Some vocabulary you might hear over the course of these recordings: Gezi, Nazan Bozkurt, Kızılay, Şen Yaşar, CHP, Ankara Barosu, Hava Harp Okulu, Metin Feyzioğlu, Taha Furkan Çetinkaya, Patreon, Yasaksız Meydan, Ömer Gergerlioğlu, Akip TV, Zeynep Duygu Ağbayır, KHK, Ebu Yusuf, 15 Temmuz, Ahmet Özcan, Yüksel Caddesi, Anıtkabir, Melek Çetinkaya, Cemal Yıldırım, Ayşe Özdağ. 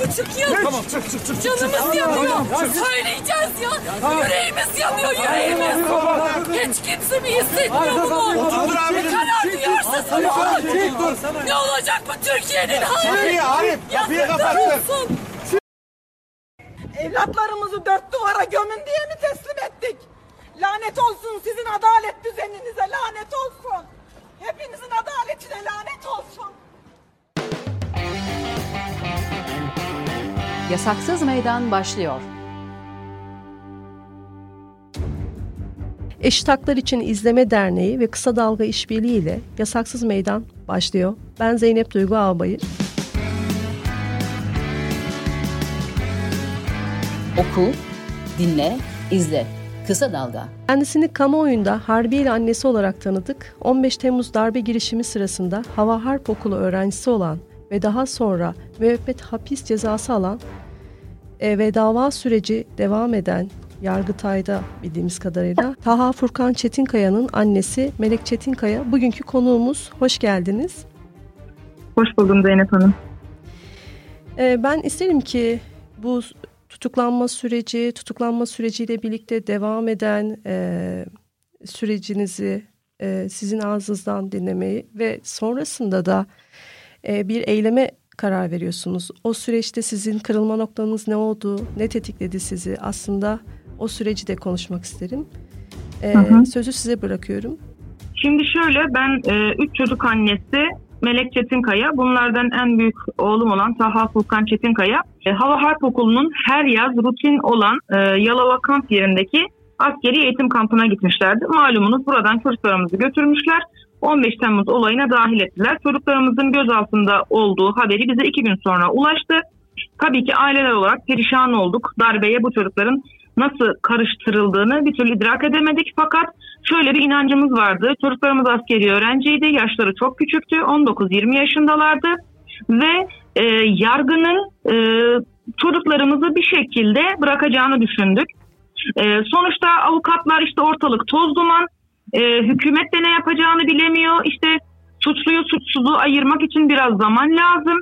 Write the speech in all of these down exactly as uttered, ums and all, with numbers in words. buçuk yıl. Tamam, çık, çık, çık, canımız çık, yanıyor. Çık, çık. Söyleyeceğiz ya. Tamam. Yüreğimiz yanıyor, yüreğimiz. Tamam. Hiç kimse mi hissetmiyor bunu? Otur abi. Ne kadar duyarsız bunu. Ne olacak bu Türkiye'nin hali? Arif, kapıyı kapattın. Evlatlarımızı dört duvara gömün diye mi teslim ettik? Lanet olsun sizin adalet düzeninize, lanet olsun. Hepinizin adaletine lanet olsun. Yasaksız Meydan başlıyor. Eşit Haklar için İzleme Derneği ve Kısa Dalga İşbirliği ile Yasaksız Meydan başlıyor. Ben Zeynep Duygu Ağbayır. Oku, dinle, izle. Kısa Dalga. Kendisini kamuoyunda Harbiye ile annesi olarak tanıdık. on beş Temmuz darbe girişimi sırasında Hava Harp Okulu öğrencisi olan ve daha sonra müebbet hapis cezası alan e, ve dava süreci devam eden Yargıtay'da bildiğimiz kadarıyla Taha Furkan Çetinkaya'nın annesi Melek Çetinkaya bugünkü konuğumuz. Hoş geldiniz. Hoş buldum Zeynep Hanım. E, ben isterim ki bu Tutuklanma süreci, tutuklanma süreciyle birlikte devam eden e, sürecinizi e, sizin ağzınızdan dinlemeyi ve sonrasında da e, bir eyleme karar veriyorsunuz. O süreçte sizin kırılma noktanız ne oldu, ne tetikledi sizi? Aslında o süreci de konuşmak isterim. E, hı hı. Sözü size bırakıyorum. Şimdi şöyle, ben e, üç çocuk annesi Melek Çetinkaya, bunlardan en büyük oğlum olan Taha Furkan Çetinkaya, Hava Harp Okulu'nun her yaz rutin olan e, Yalova kamp yerindeki askeri eğitim kampına gitmişlerdi. Malumunuz buradan çocuklarımızı götürmüşler. on beş Temmuz olayına dahil ettiler. Çocuklarımızın gözaltında olduğu haberi bize iki gün sonra ulaştı. Tabii ki aileler olarak perişan olduk. Darbeye bu çocukların nasıl karıştırıldığını bir türlü idrak edemedik. Fakat şöyle bir inancımız vardı. Çocuklarımız askeri öğrenciydi. Yaşları çok küçüktü. on dokuz yirmi yaşındalardı. Ve e, yargının e, çocuklarımızı bir şekilde bırakacağını düşündük. E, sonuçta avukatlar işte ortalık toz duman. E, hükümet de ne yapacağını bilemiyor. İşte suçluyu suçsuzu ayırmak için biraz zaman lazım.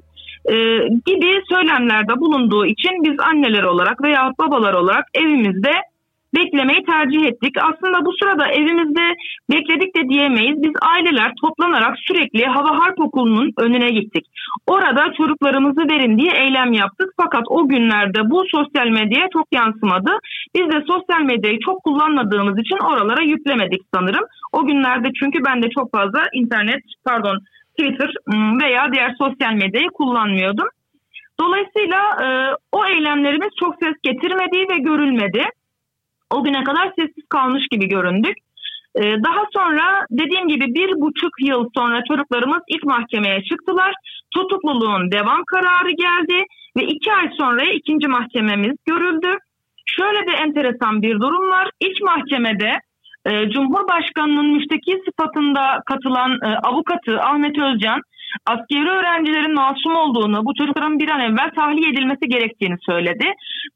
E, gibi söylemlerde bulunduğu için biz anneler olarak veya babalar olarak evimizde beklemeyi tercih ettik. Aslında bu sırada evimizde bekledik de diyemeyiz. Biz aileler toplanarak sürekli Hava Harp Okulu'nun önüne gittik. Orada çocuklarımızı verin diye eylem yaptık. Fakat o günlerde bu sosyal medyaya çok yansımadı. Biz de sosyal medyayı çok kullanmadığımız için oralara yüklemedik sanırım. O günlerde çünkü ben de çok fazla internet, pardon Twitter veya diğer sosyal medyayı kullanmıyordum. Dolayısıyla e, o eylemlerimiz çok ses getirmedi ve görülmedi. O güne kadar sessiz kalmış gibi göründük. Ee, daha sonra dediğim gibi bir buçuk yıl sonra çocuklarımız ilk mahkemeye çıktılar. Tutukluluğun devam kararı geldi ve iki ay sonra ikinci mahkememiz görüldü. Şöyle de enteresan bir durum var. İlk mahkemede e, Cumhurbaşkanı'nın müşteki sıfatında katılan e, avukatı Ahmet Özcan, askeri öğrencilerin masum olduğunu, bu çocukların bir an evvel tahliye edilmesi gerektiğini söyledi.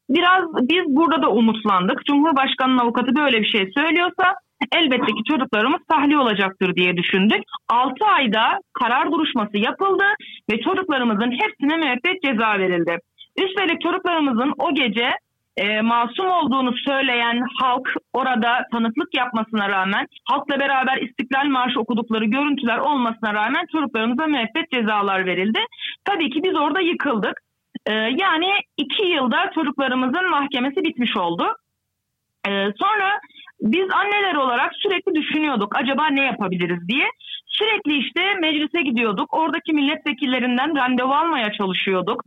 Biraz biz burada da umutlandık. Cumhurbaşkanı'nın avukatı böyle bir şey söylüyorsa elbette ki çocuklarımız tahliye olacaktır diye düşündük. altı ayda karar duruşması yapıldı ve çocuklarımızın hepsine müebbet ceza verildi. Üstelik çocuklarımızın o gece e, masum olduğunu söyleyen halk orada tanıklık yapmasına rağmen, halkla beraber İstiklal Marşı okudukları görüntüler olmasına rağmen çocuklarımıza müebbet cezalar verildi. Tabii ki biz orada yıkıldık. E, yani iki yılda çocuklarımızın mahkemesi bitmiş oldu. E, sonra biz anneler olarak sürekli düşünüyorduk acaba ne yapabiliriz diye. Sürekli işte meclise gidiyorduk. Oradaki milletvekillerinden randevu almaya çalışıyorduk.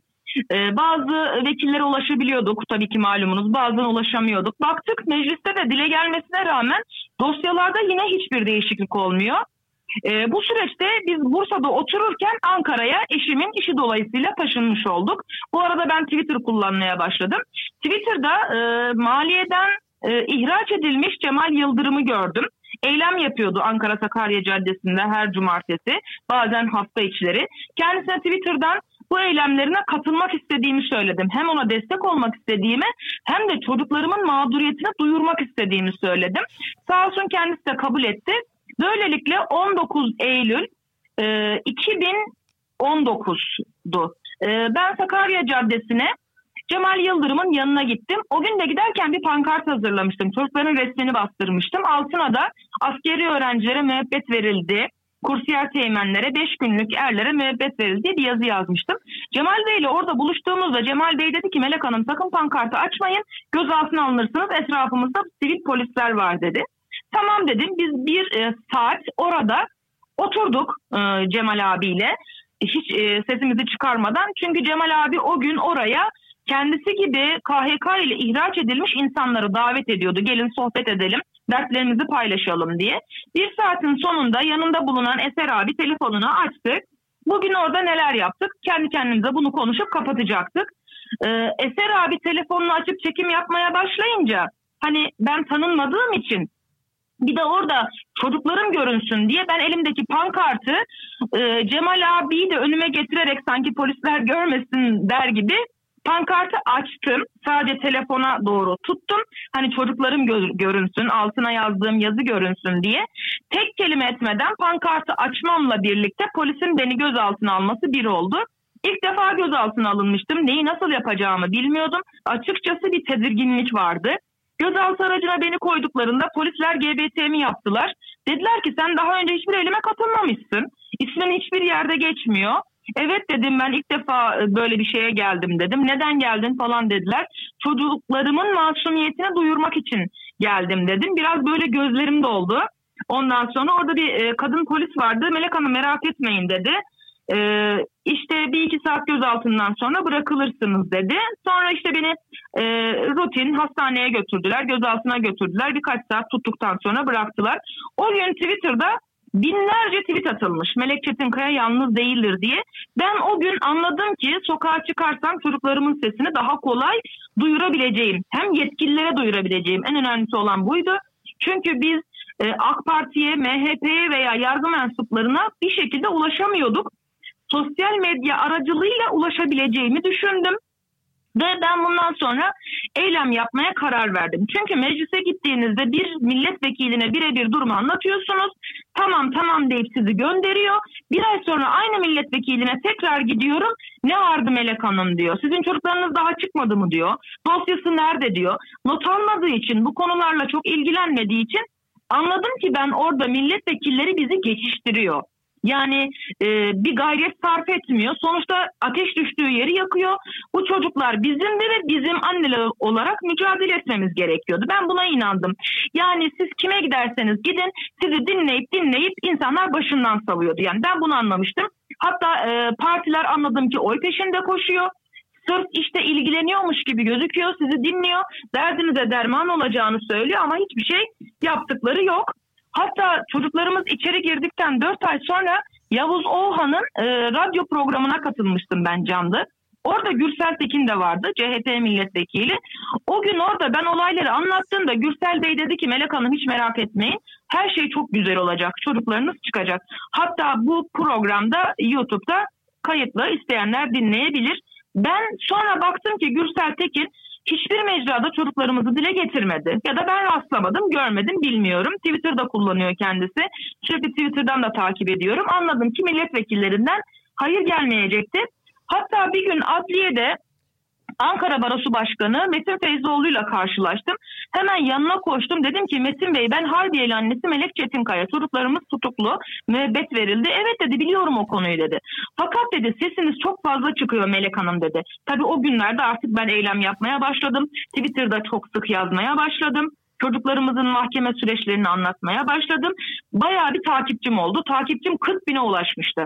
Bazı vekillere ulaşabiliyorduk tabii ki malumunuz, bazen ulaşamıyorduk. Baktık mecliste de dile gelmesine rağmen dosyalarda yine hiçbir değişiklik olmuyor. Bu süreçte biz Bursa'da otururken Ankara'ya eşimin işi dolayısıyla taşınmış olduk. Bu arada ben Twitter kullanmaya başladım. Twitter'da e, maliyeden e, ihraç edilmiş Cemal Yıldırım'ı gördüm. Eylem yapıyordu Ankara Sakarya Caddesi'nde her cumartesi, bazen hafta içleri. Kendisine Twitter'dan bu eylemlerine katılmak istediğimi söyledim. Hem ona destek olmak istediğimi hem de çocuklarımın mağduriyetini duyurmak istediğimi söyledim. Sağ olsun kendisi de kabul etti. Böylelikle on dokuz Eylül e, iki bin on dokuzdu. E, ben Sakarya Caddesi'ne Cemal Yıldırım'ın yanına gittim. O gün de giderken bir pankart hazırlamıştım. Çocukların resmini bastırmıştım. Altına da askeri öğrencilere müebbet verildi, kursiyer teğmenlere, beş günlük erlere müebbet verildi diye bir yazı yazmıştım. Cemal Bey ile orada buluştuğumuzda Cemal Bey dedi ki, Melek Hanım sakın pankartı açmayın, gözaltına alınırsınız, etrafımızda sivil polisler var dedi. Tamam dedim, biz bir e, saat orada oturduk e, Cemal abiyle hiç e, sesimizi çıkarmadan. Çünkü Cemal abi o gün oraya kendisi gibi K H K ile ihraç edilmiş insanları davet ediyordu. Gelin sohbet edelim, dertlerimizi paylaşalım diye. Bir saatin sonunda yanında bulunan Eser abi telefonunu açtı. Bugün orada neler yaptık? Kendi kendimize bunu konuşup kapatacaktık. Ee, Eser abi telefonunu açıp çekim yapmaya başlayınca, hani ben tanınmadığım için bir de orada çocuklarım görünsün diye ben elimdeki pankartı e, Cemal abiyi de önüme getirerek sanki polisler görmesin der gibi pankartı açtım. Sadece telefona doğru tuttum. Hani çocuklarım gör- görünsün, altına yazdığım yazı görünsün diye. Tek kelime etmeden pankartı açmamla birlikte polisin beni gözaltına alması bir oldu. İlk defa gözaltına alınmıştım. Neyi nasıl yapacağımı bilmiyordum. Açıkçası bir tedirginlik vardı. Gözaltı aracına beni koyduklarında polisler G B T'mi yaptılar. Dediler ki sen daha önce hiçbir eyleme katılmamışsın. İsmin hiçbir yerde geçmiyor. Evet dedim, ben ilk defa böyle bir şeye geldim dedim. Neden geldin falan dediler. Çocuklarımın masumiyetini duyurmak için geldim dedim. Biraz böyle gözlerim doldu. Ondan sonra orada bir kadın polis vardı. Melek Hanım merak etmeyin dedi. Ee, işte bir iki saat gözaltından sonra bırakılırsınız dedi. Sonra işte beni e, rutin hastaneye götürdüler. Gözaltına götürdüler. Birkaç saat tuttuktan sonra bıraktılar. O gün Twitter'da binlerce tweet atılmış. Melek Çetinkaya yalnız değildir diye. Ben o gün anladım ki sokağa çıkarsam çocuklarımın sesini daha kolay duyurabileceğim. Hem yetkililere duyurabileceğim. En önemlisi olan buydu. Çünkü biz e, AK Parti'ye, M H P'ye veya yargı mensuplarına bir şekilde ulaşamıyorduk. Sosyal medya aracılığıyla ulaşabileceğimi düşündüm. Ve ben bundan sonra eylem yapmaya karar verdim. Çünkü meclise gittiğinizde bir milletvekiline birebir durumu anlatıyorsunuz. Tamam tamam deyip sizi gönderiyor. Bir ay sonra aynı milletvekiline tekrar gidiyorum. Ne vardı Melek Hanım diyor. Sizin çocuklarınız daha çıkmadı mı diyor. Dosyası nerede diyor. Not almadığı için, bu konularla çok ilgilenmediği için anladım ki ben orada milletvekilleri bizi geçiştiriyor. Yani e, bir gayret sarf etmiyor. Sonuçta ateş düştüğü yeri yakıyor. Bu çocuklar bizimdi ve bizim anneler olarak mücadele etmemiz gerekiyordu. Ben buna inandım. Yani siz kime giderseniz gidin, sizi dinleyip dinleyip insanlar başından savuyordu. Yani ben bunu anlamıştım. Hatta e, partiler anladım ki oy peşinde koşuyor. Sırf işte ilgileniyormuş gibi gözüküyor, sizi dinliyor. Derdinize derman olacağını söylüyor ama hiçbir şey yaptıkları yok. Hatta çocuklarımız içeri girdikten dört ay sonra Yavuz Oğhan'ın e, radyo programına katılmıştım ben canlı. Orada Gürsel Tekin de vardı, C H P milletvekili. O gün orada ben olayları anlattığımda Gürsel Bey dedi ki Melek Hanım hiç merak etmeyin. Her şey çok güzel olacak, çocuklarınız çıkacak. Hatta bu programda YouTube'da kayıtlı, isteyenler dinleyebilir. Ben sonra baktım ki Gürsel Tekin hiçbir mecrada çocuklarımızı dile getirmedi. Ya da ben rastlamadım, görmedim, bilmiyorum. Twitter'da kullanıyor kendisi. Sürekli Twitter'dan da takip ediyorum. Anladım ki milletvekillerinden hayır gelmeyecekti. Hatta bir gün adliyede Ankara Barosu Başkanı Metin Feyzioğlu'yla karşılaştım. Hemen yanına koştum. Dedim ki Metin Bey, ben Harbiye'li annesi Melek Çetinkaya. Çocuklarımız tutuklu, müebbet verildi. Evet dedi, biliyorum o konuyu dedi. Fakat dedi sesiniz çok fazla çıkıyor Melek Hanım dedi. Tabii o günlerde artık ben eylem yapmaya başladım. Twitter'da çok sık yazmaya başladım. Çocuklarımızın mahkeme süreçlerini anlatmaya başladım. Bayağı bir takipçim oldu. Takipçim kırk bine ulaşmıştı.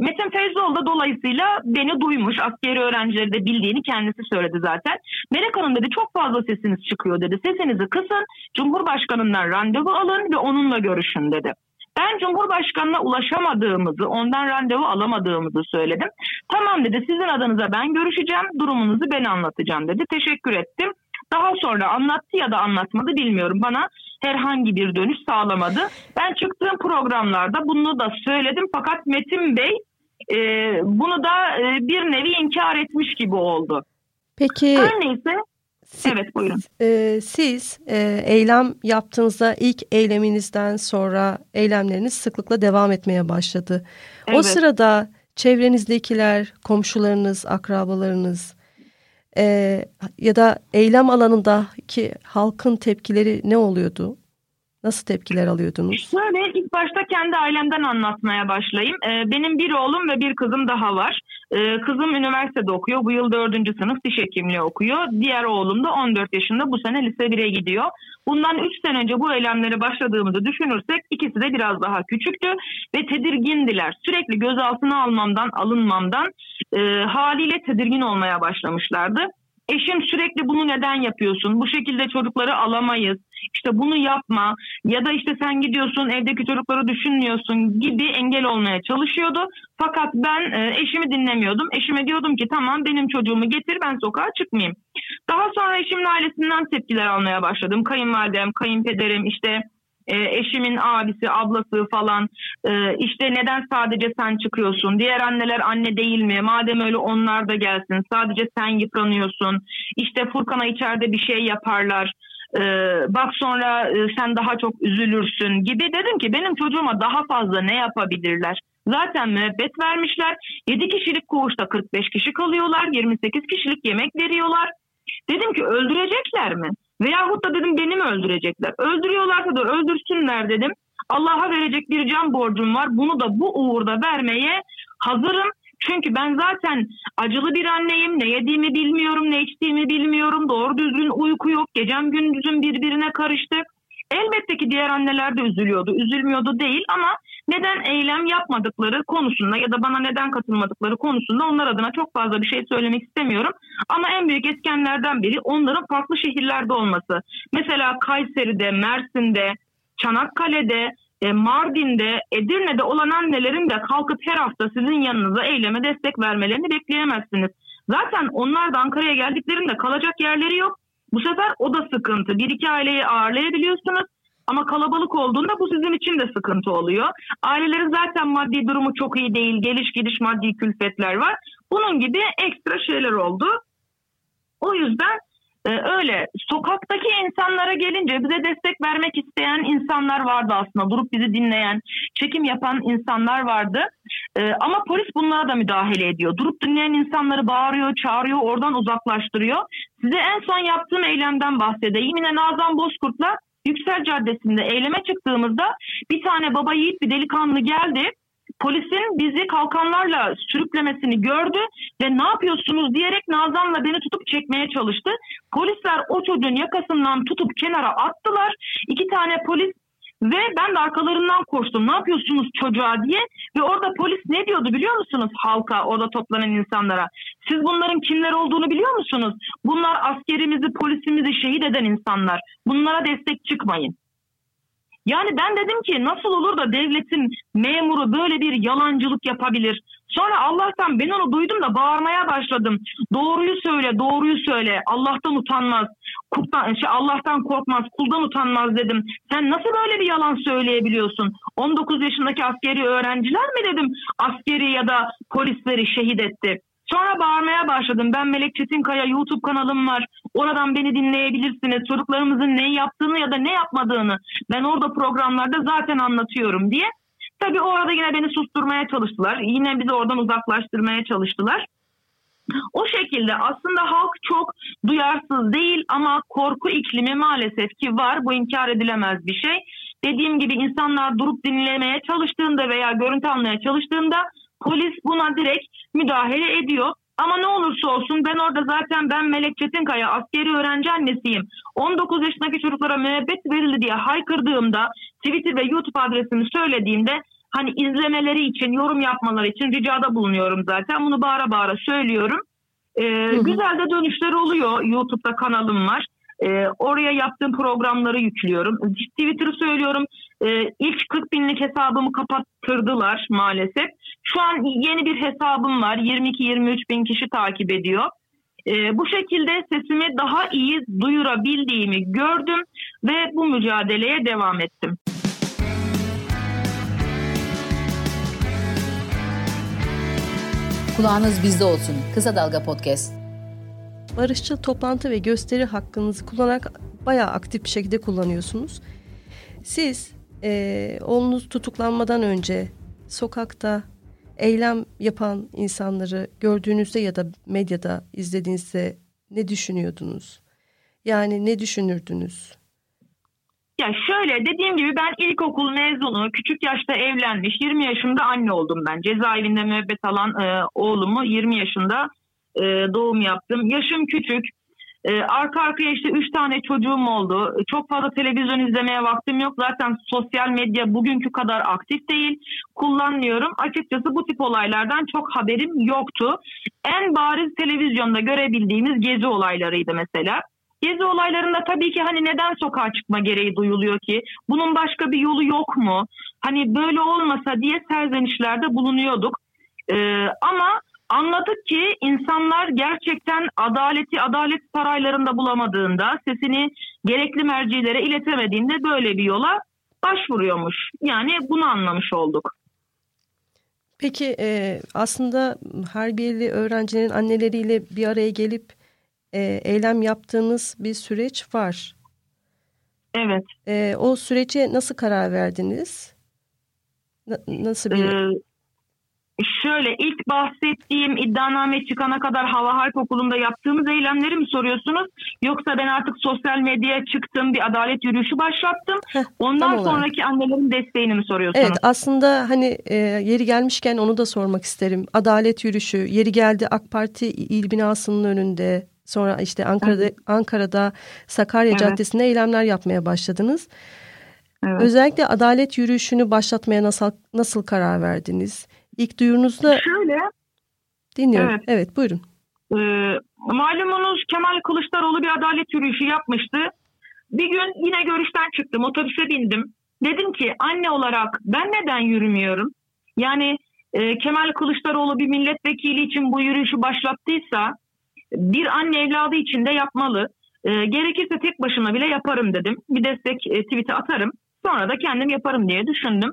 Metin Feyzoğlu da dolayısıyla beni duymuş, askeri öğrencileri de bildiğini kendisi söyledi zaten. Melek Hanım dedi çok fazla sesiniz çıkıyor dedi, sesinizi kısın, Cumhurbaşkanı'ndan randevu alın ve onunla görüşün dedi. Ben Cumhurbaşkanı'na ulaşamadığımızı, ondan randevu alamadığımızı söyledim. Tamam dedi, sizin adınıza ben görüşeceğim, durumunuzu ben anlatacağım dedi. Teşekkür ettim. Daha sonra anlattı ya da anlatmadı bilmiyorum, bana herhangi bir dönüş sağlamadı. Ben çıktığım programlarda bunu da söyledim fakat Metin Bey e, bunu da e, bir nevi inkar etmiş gibi oldu. Peki. Her neyse. Siz, evet buyurun. E, siz e, eylem yaptığınızda ilk eyleminizden sonra eylemleriniz sıklıkla devam etmeye başladı. Evet. O sırada çevrenizdekiler, komşularınız, akrabalarınız e, ya da eylem alanındaki halkın tepkileri ne oluyordu? Nasıl tepkiler alıyordunuz? Şöyle, ilk başta kendi ailemden anlatmaya başlayayım. Ee, benim bir oğlum ve bir kızım daha var. Ee, kızım üniversitede okuyor. Bu yıl dördüncü sınıf diş hekimliği okuyor. Diğer oğlum da on dört yaşında. Bu sene lise bire gidiyor. Bundan üç sene önce bu eylemlere başladığımızı düşünürsek ikisi de biraz daha küçüktü ve tedirgindiler. Sürekli gözaltına almamdan, alınmamdan e, haliyle tedirgin olmaya başlamışlardı. Eşim sürekli bunu neden yapıyorsun, bu şekilde çocukları alamayız, işte bunu yapma ya da işte sen gidiyorsun evdeki çocukları düşünmüyorsun gibi engel olmaya çalışıyordu. Fakat ben eşimi dinlemiyordum. Eşime diyordum ki tamam benim çocuğumu getir, ben sokağa çıkmayayım. Daha sonra eşimin ailesinden tepkiler almaya başladım. Kayınvalidem, kayınpederim, işte eşimin abisi, ablası falan, işte neden sadece sen çıkıyorsun, diğer anneler anne değil mi, madem öyle onlar da gelsin, sadece sen yıpranıyorsun, işte Furkan'a içeride bir şey yaparlar, bak sonra sen daha çok üzülürsün gibi. Dedim ki benim çocuğuma daha fazla ne yapabilirler? Zaten müebbet vermişler, yedi kişilik koğuşta kırk beş kişi kalıyorlar, yirmi sekiz kişilik yemek veriyorlar. Dedim ki öldürecekler mi? Veyahut da dedim beni mi öldürecekler? Öldürüyorlarsa da öldürsünler dedim. Allah'a verecek bir can borcum var. Bunu da bu uğurda vermeye hazırım. Çünkü ben zaten acılı bir anneyim. Ne yediğimi bilmiyorum, ne içtiğimi bilmiyorum. Doğru düzgün uyku yok. Gecem gündüzüm birbirine karıştı. Elbette ki diğer anneler de üzülüyordu. Üzülmüyordu değil ama neden eylem yapmadıkları konusunda ya da bana neden katılmadıkları konusunda onlar adına çok fazla bir şey söylemek istemiyorum. Ama en büyük etkenlerden biri onların farklı şehirlerde olması. Mesela Kayseri'de, Mersin'de, Çanakkale'de, Mardin'de, Edirne'de olan annelerin de kalkıp her hafta sizin yanınıza eyleme destek vermelerini bekleyemezsiniz. Zaten onlar da Ankara'ya geldiklerinde kalacak yerleri yok. Bu sefer o da sıkıntı. Bir iki aileyi ağırlayabiliyorsunuz ama kalabalık olduğunda bu sizin için de sıkıntı oluyor. Ailelerin zaten maddi durumu çok iyi değil. Geliş gidiş maddi külfetler var. Bunun gibi ekstra şeyler oldu. O yüzden e, öyle sokaktaki insanlara gelince bize destek vermek isteyen insanlar vardı aslında. Durup bizi dinleyen, çekim yapan insanlar vardı. E, ama polis bunlara da müdahale ediyor. Durup dinleyen insanları bağırıyor, çağırıyor, oradan uzaklaştırıyor. Size en son yaptığım eylemden bahsedeyim. Yine Nazan Bozkurt'la Yüksel Caddesi'nde eyleme çıktığımızda bir tane baba yiğit bir delikanlı geldi. Polisin bizi kalkanlarla sürüklemesini gördü ve ne yapıyorsunuz diyerek Nazan'la beni tutup çekmeye çalıştı. Polisler o çocuğun yakasından tutup kenara attılar. İki tane polis ve ben de arkalarından koştum. Ne yapıyorsunuz çocuğa diye. Ve orada polis ne diyordu biliyor musunuz halka, orada toplanan insanlara? Siz bunların kimler olduğunu biliyor musunuz? Bunlar askerimizi, polisimizi şehit eden insanlar. Bunlara destek çıkmayın. Yani ben dedim ki nasıl olur da devletin memuru böyle bir yalancılık yapabilir? Sonra Allah'tan ben onu duydum da bağırmaya başladım. Doğruyu söyle, doğruyu söyle. Allah'tan utanmaz, kuldan, şey, Allah'tan korkmaz, kuldan utanmaz dedim. Sen nasıl böyle bir yalan söyleyebiliyorsun? on dokuz yaşındaki askeri öğrenciler mi dedim askeri ya da polisleri şehit etti. Sonra bağırmaya başladım. Ben Melek Çetinkaya, YouTube kanalım var. Oradan beni dinleyebilirsiniz. Çocuklarımızın ne yaptığını ya da ne yapmadığını ben orada programlarda zaten anlatıyorum diye. Tabii orada yine beni susturmaya çalıştılar. Yine bizi oradan uzaklaştırmaya çalıştılar. O şekilde aslında halk çok duyarsız değil ama korku iklimi maalesef ki var. Bu inkar edilemez bir şey. Dediğim gibi insanlar durup dinlemeye çalıştığında veya görüntü almaya çalıştığında polis buna direkt müdahale ediyor. Ama ne olursa olsun ben orada zaten ben Melek Çetinkaya, askeri öğrenci annesiyim. on dokuz yaşındaki çocuklara müebbet verildi diye haykırdığımda, Twitter ve YouTube adresimi söylediğimde hani izlemeleri için, yorum yapmaları için ricada bulunuyorum zaten. Bunu bağıra bağıra söylüyorum. Ee, güzel de dönüşler oluyor. YouTube'da kanalım var. Ee, oraya yaptığım programları yüklüyorum. Twitter'ı söylüyorum. Ee, ilk kırk binlik hesabımı kapattırdılar maalesef. Şu an yeni bir hesabım var. yirmi iki yirmi üç bin kişi takip ediyor. Ee, bu şekilde sesimi daha iyi duyurabildiğimi gördüm ve bu mücadeleye devam ettim. Kulağınız bizde olsun. Kısa Dalga Podcast. Barışçıl toplantı ve gösteri hakkınızı kullanarak bayağı aktif bir şekilde kullanıyorsunuz. Siz e, oğlunuz tutuklanmadan önce sokakta eylem yapan insanları gördüğünüzde ya da medyada izlediğinizde ne düşünüyordunuz? Yani ne düşünürdünüz? Ya şöyle, dediğim gibi ben ilkokul mezunu, küçük yaşta evlenmiş, yirmi yaşımda anne oldum ben. Cezaevinde müebbet alan e, oğlumu yirmi yaşında e, doğum yaptım. Yaşım küçük. E, arka arkaya işte üç tane çocuğum oldu. Çok fazla televizyon izlemeye vaktim yok. Zaten sosyal medya bugünkü kadar aktif değil. Kullanmıyorum. Açıkçası bu tip olaylardan çok haberim yoktu. En bariz televizyonda görebildiğimiz gezi olaylarıydı mesela. Gezi olaylarında tabii ki hani neden sokağa çıkma gereği duyuluyor ki? Bunun başka bir yolu yok mu? Hani böyle olmasa diye serzenişlerde bulunuyorduk. Ee, ama anladık ki insanlar gerçekten adaleti adalet saraylarında bulamadığında, sesini gerekli mercilere iletemediğinde böyle bir yola başvuruyormuş. Yani bunu anlamış olduk. Peki e, aslında harbiyeli öğrencilerin anneleriyle bir araya gelip E, eylem yaptığınız bir süreç var. Evet. E, o sürece nasıl karar verdiniz? Na, nasıl bir... Ee, şöyle, ilk bahsettiğim iddianame çıkana kadar Hava Harp Okulu'nda yaptığımız eylemleri mi soruyorsunuz? Yoksa ben artık sosyal medyaya çıktım, bir adalet yürüyüşü başlattım. Heh, ondan sonraki annelerin desteğini mi soruyorsunuz? Evet, aslında hani e, yeri gelmişken onu da sormak isterim. Adalet yürüyüşü, yeri geldi AK Parti il binasının önünde. Sonra işte Ankara'da, Ankara'da Sakarya evet. Caddesi'nde eylemler yapmaya başladınız. Evet. Özellikle adalet yürüyüşünü başlatmaya nasıl nasıl karar verdiniz? İlk duyurunuzda... Şöyle... Dinliyorum. Evet, evet buyurun. Ee, malumunuz Kemal Kılıçdaroğlu bir adalet yürüyüşü yapmıştı. Bir gün yine görüşten çıktım, otobüse bindim. Dedim ki anne olarak ben neden yürümüyorum? Yani e, Kemal Kılıçdaroğlu bir milletvekili için bu yürüyüşü başlattıysa... Bir anne evladı için de yapmalı. E, gerekirse tek başıma bile yaparım dedim. Bir destek e, tweet'e atarım. Sonra da kendim yaparım diye düşündüm.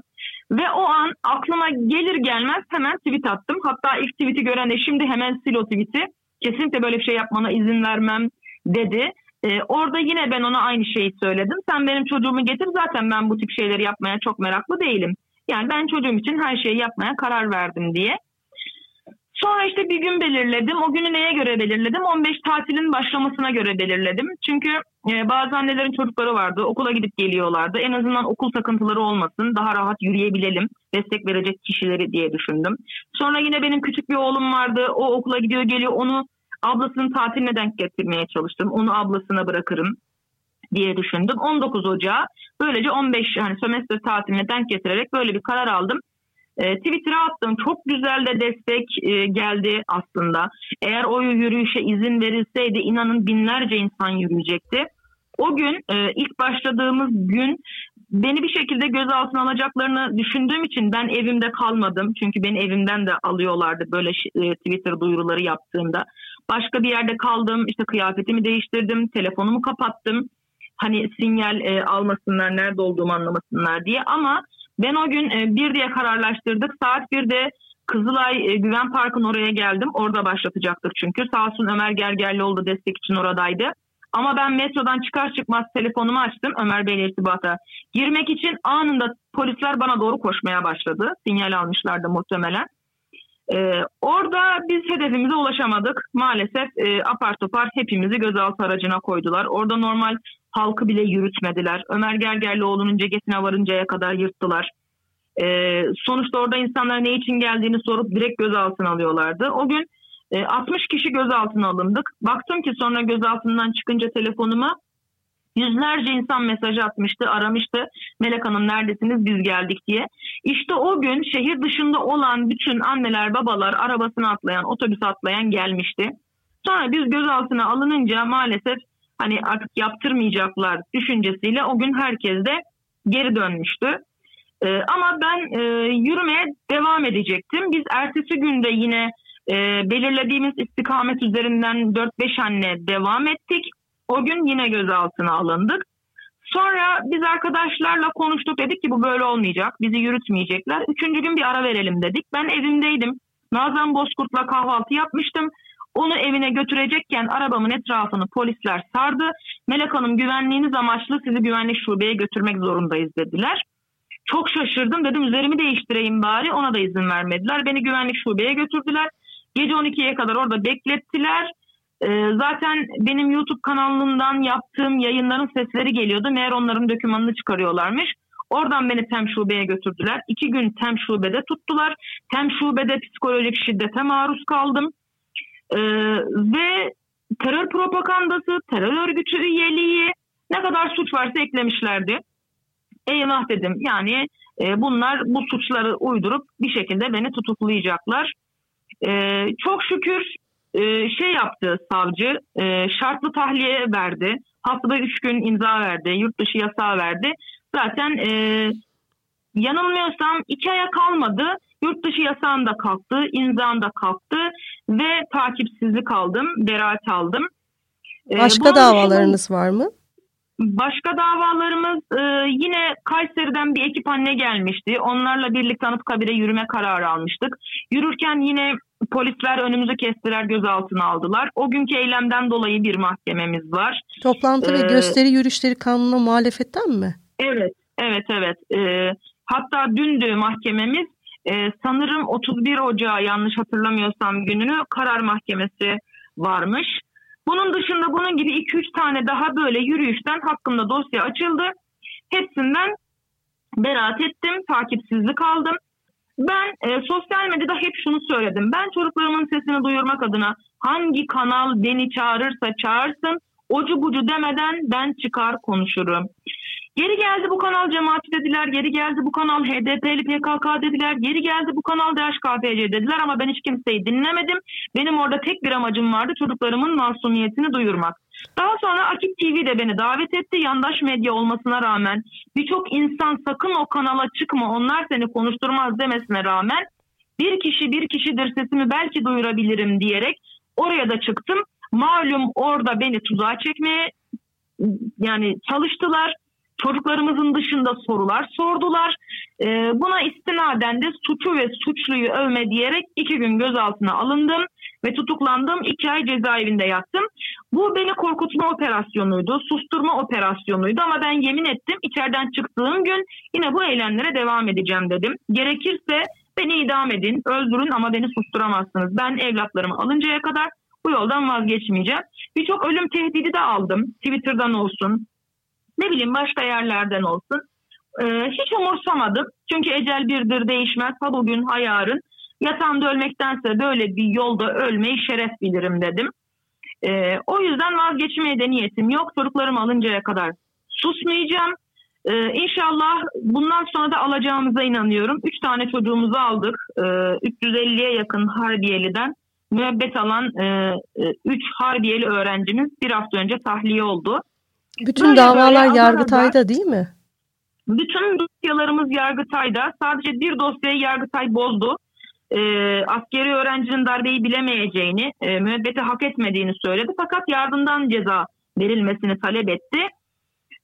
Ve o an aklıma gelir gelmez hemen tweet attım. Hatta ilk tweet'i gören de şimdi hemen sil o tweet'i. Kesinlikle böyle bir şey yapmana izin vermem dedi. E, orada yine ben ona aynı şeyi söyledim. Sen benim çocuğumu getir, zaten ben bu tip şeyleri yapmaya çok meraklı değilim. Yani ben çocuğum için her şeyi yapmaya karar verdim diye. Sonra işte bir gün belirledim. O günü neye göre belirledim? on beş tatilin başlamasına göre belirledim. Çünkü bazı annelerin çocukları vardı. Okula gidip geliyorlardı. En azından okul takıntıları olmasın. Daha rahat yürüyebilelim. Destek verecek kişileri diye düşündüm. Sonra yine benim küçük bir oğlum vardı. O okula gidiyor geliyor. Onu ablasının tatiline denk getirmeye çalıştım. Onu ablasına bırakırım diye düşündüm. on dokuz Ocağı böylece on beş hani sömestr tatiline denk getirerek böyle bir karar aldım. Twitter'a attım. Çok güzel de destek geldi aslında. Eğer o yürüyüşe izin verilseydi inanın binlerce insan yürüyecekti. O gün ilk başladığımız gün beni bir şekilde gözaltına alacaklarını düşündüğüm için ben evimde kalmadım. Çünkü beni evimden de alıyorlardı böyle Twitter duyuruları yaptığımda. Başka bir yerde kaldım. İşte kıyafetimi değiştirdim. Telefonumu kapattım. Hani sinyal almasınlar, nerede olduğumu anlamasınlar diye. Ama ben o gün bir diye kararlaştırdık. Saat birde Kızılay Güven Park'ın oraya geldim. Orada başlatacaktık çünkü. Sağ olsun Ömer Gergerlioğlu da destek için oradaydı. Ama ben metrodan çıkar çıkmaz telefonumu açtım. Ömer Bey'le irtibata girmek için anında polisler bana doğru koşmaya başladı. Sinyal almışlardı muhtemelen. Ee, orada biz hedefimize ulaşamadık. Maalesef e, apar topar hepimizi gözaltı aracına koydular. Orada normal halkı bile yürütmediler. Ömer Gergerlioğlu'nun cegesine varıncaya kadar yırttılar. Ee, sonuçta orada insanlar ne için geldiğini sorup direkt gözaltına alıyorlardı. O gün e, altmış kişi gözaltına alındık. Baktım ki sonra gözaltından çıkınca telefonuma yüzlerce insan mesaj atmıştı, aramıştı. Melek Hanım neredesiniz, biz geldik diye. İşte o gün şehir dışında olan bütün anneler, babalar arabasına atlayan, otobüse atlayan gelmişti. Sonra biz gözaltına alınınca maalesef hani artık yaptırmayacaklar düşüncesiyle o gün herkes de geri dönmüştü. Ee, ama ben e, yürümeye devam edecektim. Biz ertesi günde yine e, belirlediğimiz istikamet üzerinden dört beş anne devam ettik. O gün yine gözaltına alındık. Sonra biz arkadaşlarla konuştuk, dedik ki bu böyle olmayacak, bizi yürütmeyecekler. Üçüncü gün bir ara verelim dedik. Ben evimdeydim. Nazan Bozkurt'la kahvaltı yapmıştım. Onu evine götürecekken arabamın etrafını polisler sardı. Melek Hanım güvenliğiniz amaçlı sizi güvenlik şubeye götürmek zorundayız dediler. Çok şaşırdım, dedim üzerimi değiştireyim bari, ona da izin vermediler. Beni güvenlik şubeye götürdüler. Gece on ikiye kadar orada beklettiler. Ee, zaten benim YouTube kanalımdan yaptığım yayınların sesleri geliyordu. Meğer onların dokümanını çıkarıyorlarmış. Oradan beni Tem Şube'ye götürdüler. İki gün Tem Şube'de tuttular. Tem Şube'de psikolojik şiddete maruz kaldım. Ee, ve terör propagandası, terör örgütü üyeliği, ne kadar suç varsa eklemişlerdi. Eyvah dedim. Yani e, bunlar bu suçları uydurup bir şekilde beni tutuklayacaklar. Ee, çok şükür e, şey yaptı savcı, e, şartlı tahliye verdi. Haftada üç gün imza verdi, yurt dışı yasağı verdi. Zaten e, yanılmıyorsam iki aya kalmadı. Yurt dışı yasağım da kalktı, imzam da kalktı ve takipsizlik aldım, beraat aldım. E, başka davalarınız dışında, var mı? Başka davalarımız e, yine Kayseri'den bir ekip anne gelmişti. Onlarla birlikte Anıtkabir'e yürüme kararı almıştık. Yürürken yine polisler önümüzü kestiler, gözaltına aldılar. O günkü eylemden dolayı bir mahkememiz var. Toplantı ee, ve gösteri yürüyüşleri kanununa muhalefetten mi? Evet, evet, evet. E, hatta dündü mahkememiz, e, sanırım otuz bir Ocağı yanlış hatırlamıyorsam gününü karar mahkemesi varmış. Bunun dışında bunun gibi iki üç tane daha böyle yürüyüşten hakkımda dosya açıldı. Hepsinden beraat ettim, takipsizlik aldım. Ben e, sosyal medyada hep şunu söyledim. Ben çocuklarımın sesini duyurmak adına hangi kanal beni çağırırsa çağırsın, ocu bucu demeden ben çıkar konuşurum. Geri geldi bu kanal cemaati dediler, geri geldi bu kanal H D P'li P K K dediler, geri geldi bu kanal D H K P C dediler ama ben hiç kimseyi dinlemedim. Benim orada tek bir amacım vardı, çocuklarımın masumiyetini duyurmak. Daha sonra Akip T V de beni davet etti, yandaş medya olmasına rağmen birçok insan sakın o kanala çıkma, onlar seni konuşturmaz demesine rağmen bir kişi bir kişidir sesimi belki duyurabilirim diyerek oraya da çıktım. Malum orada beni tuzağa çekmeye yani çalıştılar. Çocuklarımızın dışında sorular sordular. Ee, buna istinaden de suçu ve suçluyu övme diyerek iki gün gözaltına alındım ve tutuklandım. İki ay cezaevinde yattım. Bu beni korkutma operasyonuydu, susturma operasyonuydu ama ben yemin ettim, içeriden çıktığım gün yine bu eylemlere devam edeceğim dedim. Gerekirse beni idam edin, öldürün ama beni susturamazsınız. Ben evlatlarımı alıncaya kadar bu yoldan vazgeçmeyeceğim. Birçok ölüm tehdidi de aldım. Twitter'dan olsun, ne bileyim başka yerlerden olsun. Ee, hiç umursamadım. Çünkü ecel birdir, değişmez. Ha bugün, ha yarın. Yatağımda ölmektense böyle bir yolda ölmeyi şeref bilirim dedim. Ee, o yüzden vazgeçmeye de niyetim yok. Çocuklarımı alıncaya kadar susmayacağım. Ee, İnşallah bundan sonra da alacağımıza inanıyorum. Üç tane çocuğumuzu aldık. Ee, üç yüz elliye yakın Harbiyeli'den müebbet alan e, üç Harbiyeli öğrencimiz bir hafta önce tahliye oldu. Bütün böyle davalar böyle Yargıtay'da değil mi? Bütün dosyalarımız Yargıtay'da. Sadece bir dosyayı Yargıtay bozdu. Ee, askeri öğrencinin darbeyi bilemeyeceğini, e, müebbeti hak etmediğini söyledi. Fakat yardımdan ceza verilmesini talep etti.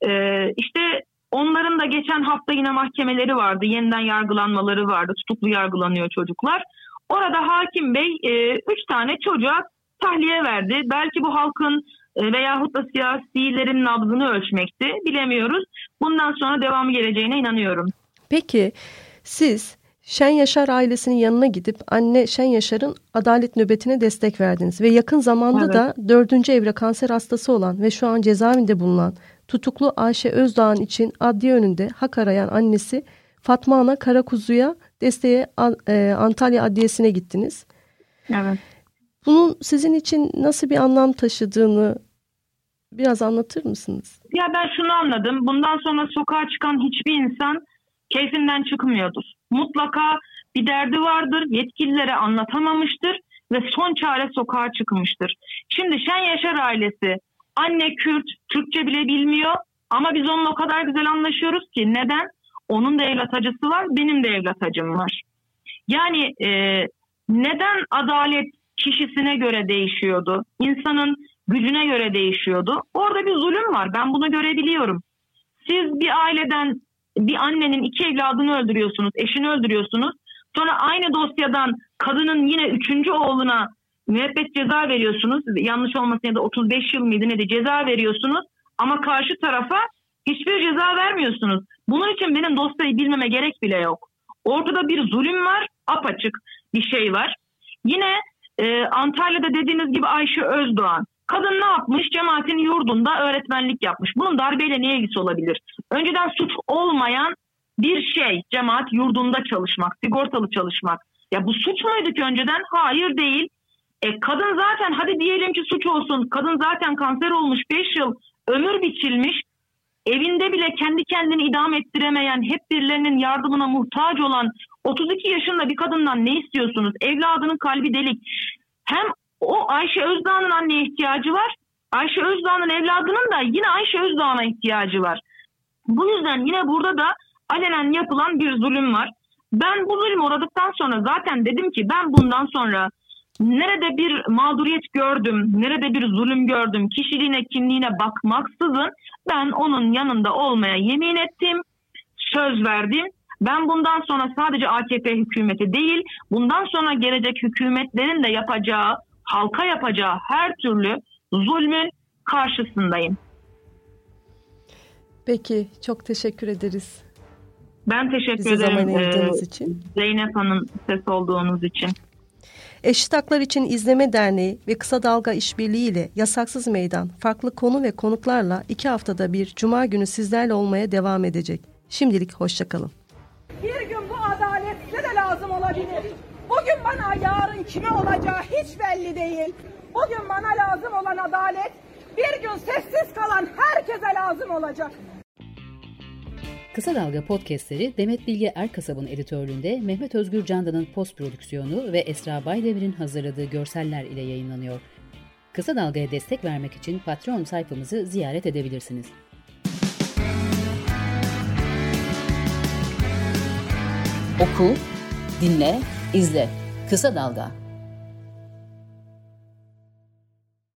Ee, işte onların da geçen hafta yine mahkemeleri vardı. Yeniden yargılanmaları vardı. Tutuklu yargılanıyor çocuklar. Orada hakim bey e, üç tane çocuğa tahliye verdi. Belki bu halkın veyahut da siyasilerin nabzını ölçmekti. Bilemiyoruz. Bundan sonra devamı geleceğine inanıyorum. Peki siz Şen Yaşar ailesinin yanına gidip anne Şen Yaşar'ın adalet nöbetine destek verdiniz. Ve yakın zamanda evet. da dördüncü evre kanser hastası olan ve şu an cezaevinde bulunan tutuklu Ayşe Özdağ'ın için adliye önünde hak arayan annesi Fatma Ana Karakuzu'ya desteğe Antalya Adliyesi'ne gittiniz. Evet. Bunun sizin için nasıl bir anlam taşıdığını biraz anlatır mısınız? Ya ben şunu anladım. Bundan sonra sokağa çıkan hiçbir insan keyfinden çıkmıyordur. Mutlaka bir derdi vardır, yetkililere anlatamamıştır ve son çare sokağa çıkmıştır. Şimdi Şen Yaşar ailesi, anne Kürt, Türkçe bile bilmiyor ama biz onunla o kadar güzel anlaşıyoruz ki neden? Onun da evlat acısı var, benim de evlat acım var. Yani e, neden adalet kişisine göre değişiyordu. İnsanın gücüne göre değişiyordu. Orada bir zulüm var. Ben bunu görebiliyorum. Siz bir aileden bir annenin iki evladını öldürüyorsunuz, eşini öldürüyorsunuz. Sonra aynı dosyadan kadının yine üçüncü oğluna müebbet ceza veriyorsunuz. Yanlış olmasın ya da otuz beş yıl mıydı ne de ceza veriyorsunuz. Ama karşı tarafa Hiçbir ceza vermiyorsunuz. Bunun için benim dosyayı bilmeme gerek bile yok. Ortada bir zulüm var, apaçık bir şey var. Yine e, Antalya'da dediğiniz gibi Ayşe Özdoğan. Kadın ne yapmış? Cemaatin yurdunda öğretmenlik yapmış. Bunun darbeyle ne ilgisi olabilir? Önceden suç olmayan bir şey, cemaat yurdunda çalışmak, sigortalı çalışmak. Ya bu suç muydu ki önceden? Hayır, değil. E, kadın zaten, hadi diyelim ki suç olsun. Kadın zaten kanser olmuş, beş yıl ömür biçilmiş. Evinde bile kendi kendini idam ettiremeyen, hep birilerinin yardımına muhtaç olan otuz iki yaşında bir kadından ne istiyorsunuz? Evladının kalbi delik. Hem o Ayşe Özdağ'ın anneye ihtiyacı var. Ayşe Özdağ'ın evladının da yine Ayşe Özdağ'a ihtiyacı var. Bu yüzden yine burada da alenen yapılan bir zulüm var. Ben bu zulüm uğradıktan sonra zaten dedim ki ben bundan sonra nerede bir mağduriyet gördüm, nerede bir zulüm gördüm, kişiliğine, kimliğine bakmaksızın ben onun yanında olmaya yemin ettim, söz verdim. Ben bundan sonra sadece A K P hükümeti değil, bundan sonra gelecek hükümetlerin de yapacağı, halka yapacağı her türlü zulmün karşısındayım. Peki, çok teşekkür ederiz. Ben teşekkür Bizi ederim e, için. Zeynep Hanım, ses olduğunuz için. Eşit Haklar için İzleme Derneği ve Kısa Dalga İşbirliği ile Yasaksız Meydan farklı konu ve konuklarla iki haftada bir Cuma günü sizlerle olmaya devam edecek. Şimdilik hoşçakalın. Bir gün bu adalet bize de lazım olabilir. Bugün bana yarın kime olacağı hiç belli değil. Bugün bana lazım olan adalet bir gün sessiz kalan herkese lazım olacak. Kısa Dalga podcastleri Demet Bilge Erkasab'ın editörlüğünde Mehmet Özgür Candan'ın post prodüksiyonu ve Esra Baydemir'in hazırladığı görseller ile yayınlanıyor. Kısa Dalga'ya destek vermek için Patreon sayfamızı ziyaret edebilirsiniz. Oku, dinle, izle. Kısa Dalga.